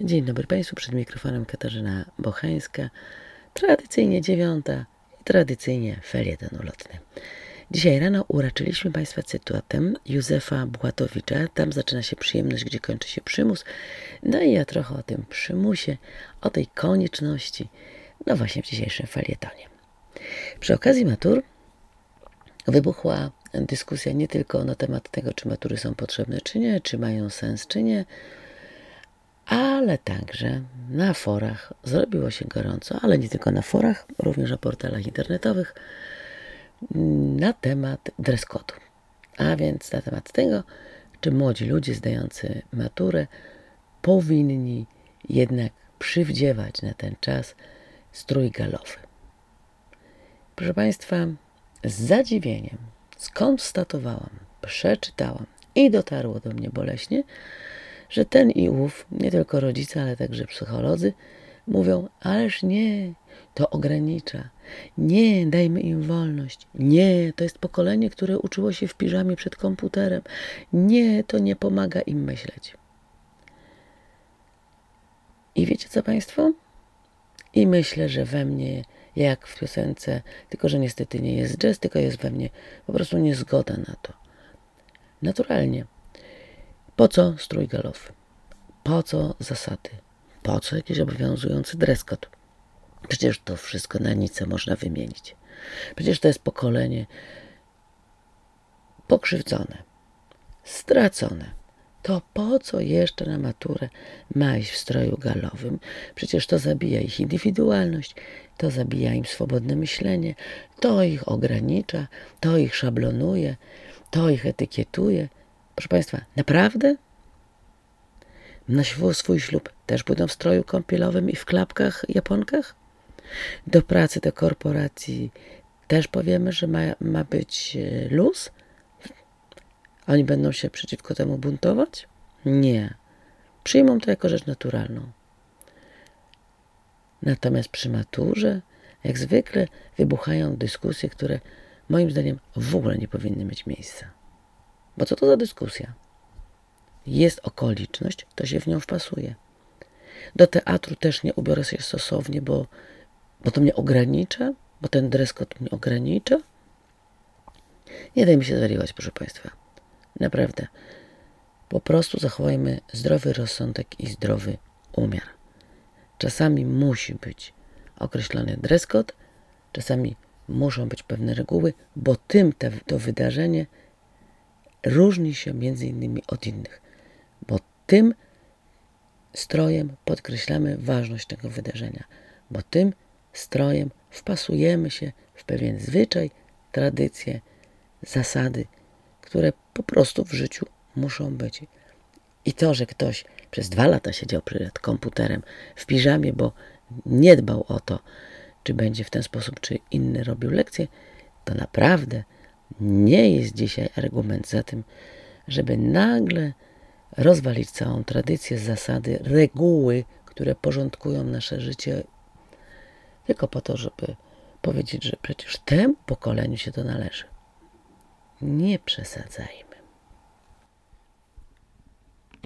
Dzień dobry Państwu, przed mikrofonem Katarzyna Bocheńska. Tradycyjnie dziewiąta i tradycyjnie felieton ulotny. Dzisiaj rano uraczyliśmy Państwa cytatem Józefa Błatowicza. Tam zaczyna się przyjemność, gdzie kończy się przymus. No i ja trochę o tym przymusie, o tej konieczności, no właśnie w dzisiejszym felietonie. Przy okazji matur wybuchła dyskusja nie tylko na temat tego, czy matury są potrzebne, czy nie, czy mają sens, czy nie, ale także na forach zrobiło się gorąco, ale nie tylko na forach, również na portalach internetowych, na temat dress code'u. A więc na temat tego, czy młodzi ludzie zdający maturę powinni jednak przywdziewać na ten czas strój galowy. Proszę Państwa, z zadziwieniem skonstatowałam, przeczytałam i dotarło do mnie boleśnie, że ten i ów, nie tylko rodzice, ale także psycholodzy mówią, ależ nie, to ogranicza, nie, dajmy im wolność, nie, to jest pokolenie, które uczyło się w piżamie przed komputerem, nie, to nie pomaga im myśleć. I wiecie co Państwo? I myślę, że we mnie, jak w piosence, tylko że niestety nie jest jazz, tylko jest we mnie po prostu niezgoda na to. Naturalnie. Po co strój galowy? Po co zasady? Po co jakiś obowiązujący dress code? Przecież to wszystko na nic można wymienić. Przecież to jest pokolenie pokrzywdzone, stracone. To po co jeszcze na maturę ma iść w stroju galowym? Przecież to zabija ich indywidualność, to zabija im swobodne myślenie, to ich ogranicza, to ich szablonuje, to ich etykietuje. Proszę Państwa, naprawdę? Na swój ślub też pójdą w stroju kąpielowym i w klapkach, japonkach? Do pracy, do korporacji też powiemy, że ma być luz? Oni będą się przeciwko temu buntować? Nie. Przyjmą to jako rzecz naturalną. Natomiast przy maturze, jak zwykle, wybuchają dyskusje, które moim zdaniem w ogóle nie powinny mieć miejsca. Bo co to za dyskusja? Jest okoliczność, to się w nią wpasuje. Do teatru też nie ubiorę się stosownie, bo to mnie ogranicza, bo ten dress code mnie ogranicza. Nie dajmy się zwariować, proszę Państwa. Naprawdę. Po prostu zachowajmy zdrowy rozsądek i zdrowy umiar. Czasami musi być określony dress code, czasami muszą być pewne reguły, bo tym to wydarzenie różni się między innymi od innych, bo tym strojem podkreślamy ważność tego wydarzenia, bo tym strojem wpasujemy się w pewien zwyczaj, tradycje, zasady, które po prostu w życiu muszą być. I to, że ktoś przez 2 lata siedział przed komputerem w piżamie, bo nie dbał o to, czy będzie w ten sposób, czy inny robił lekcje, to naprawdę nie jest dzisiaj argument za tym, żeby nagle rozwalić całą tradycję, zasady, reguły, które porządkują nasze życie, tylko po to, żeby powiedzieć, że przecież temu pokoleniu się to należy. Nie przesadzaj.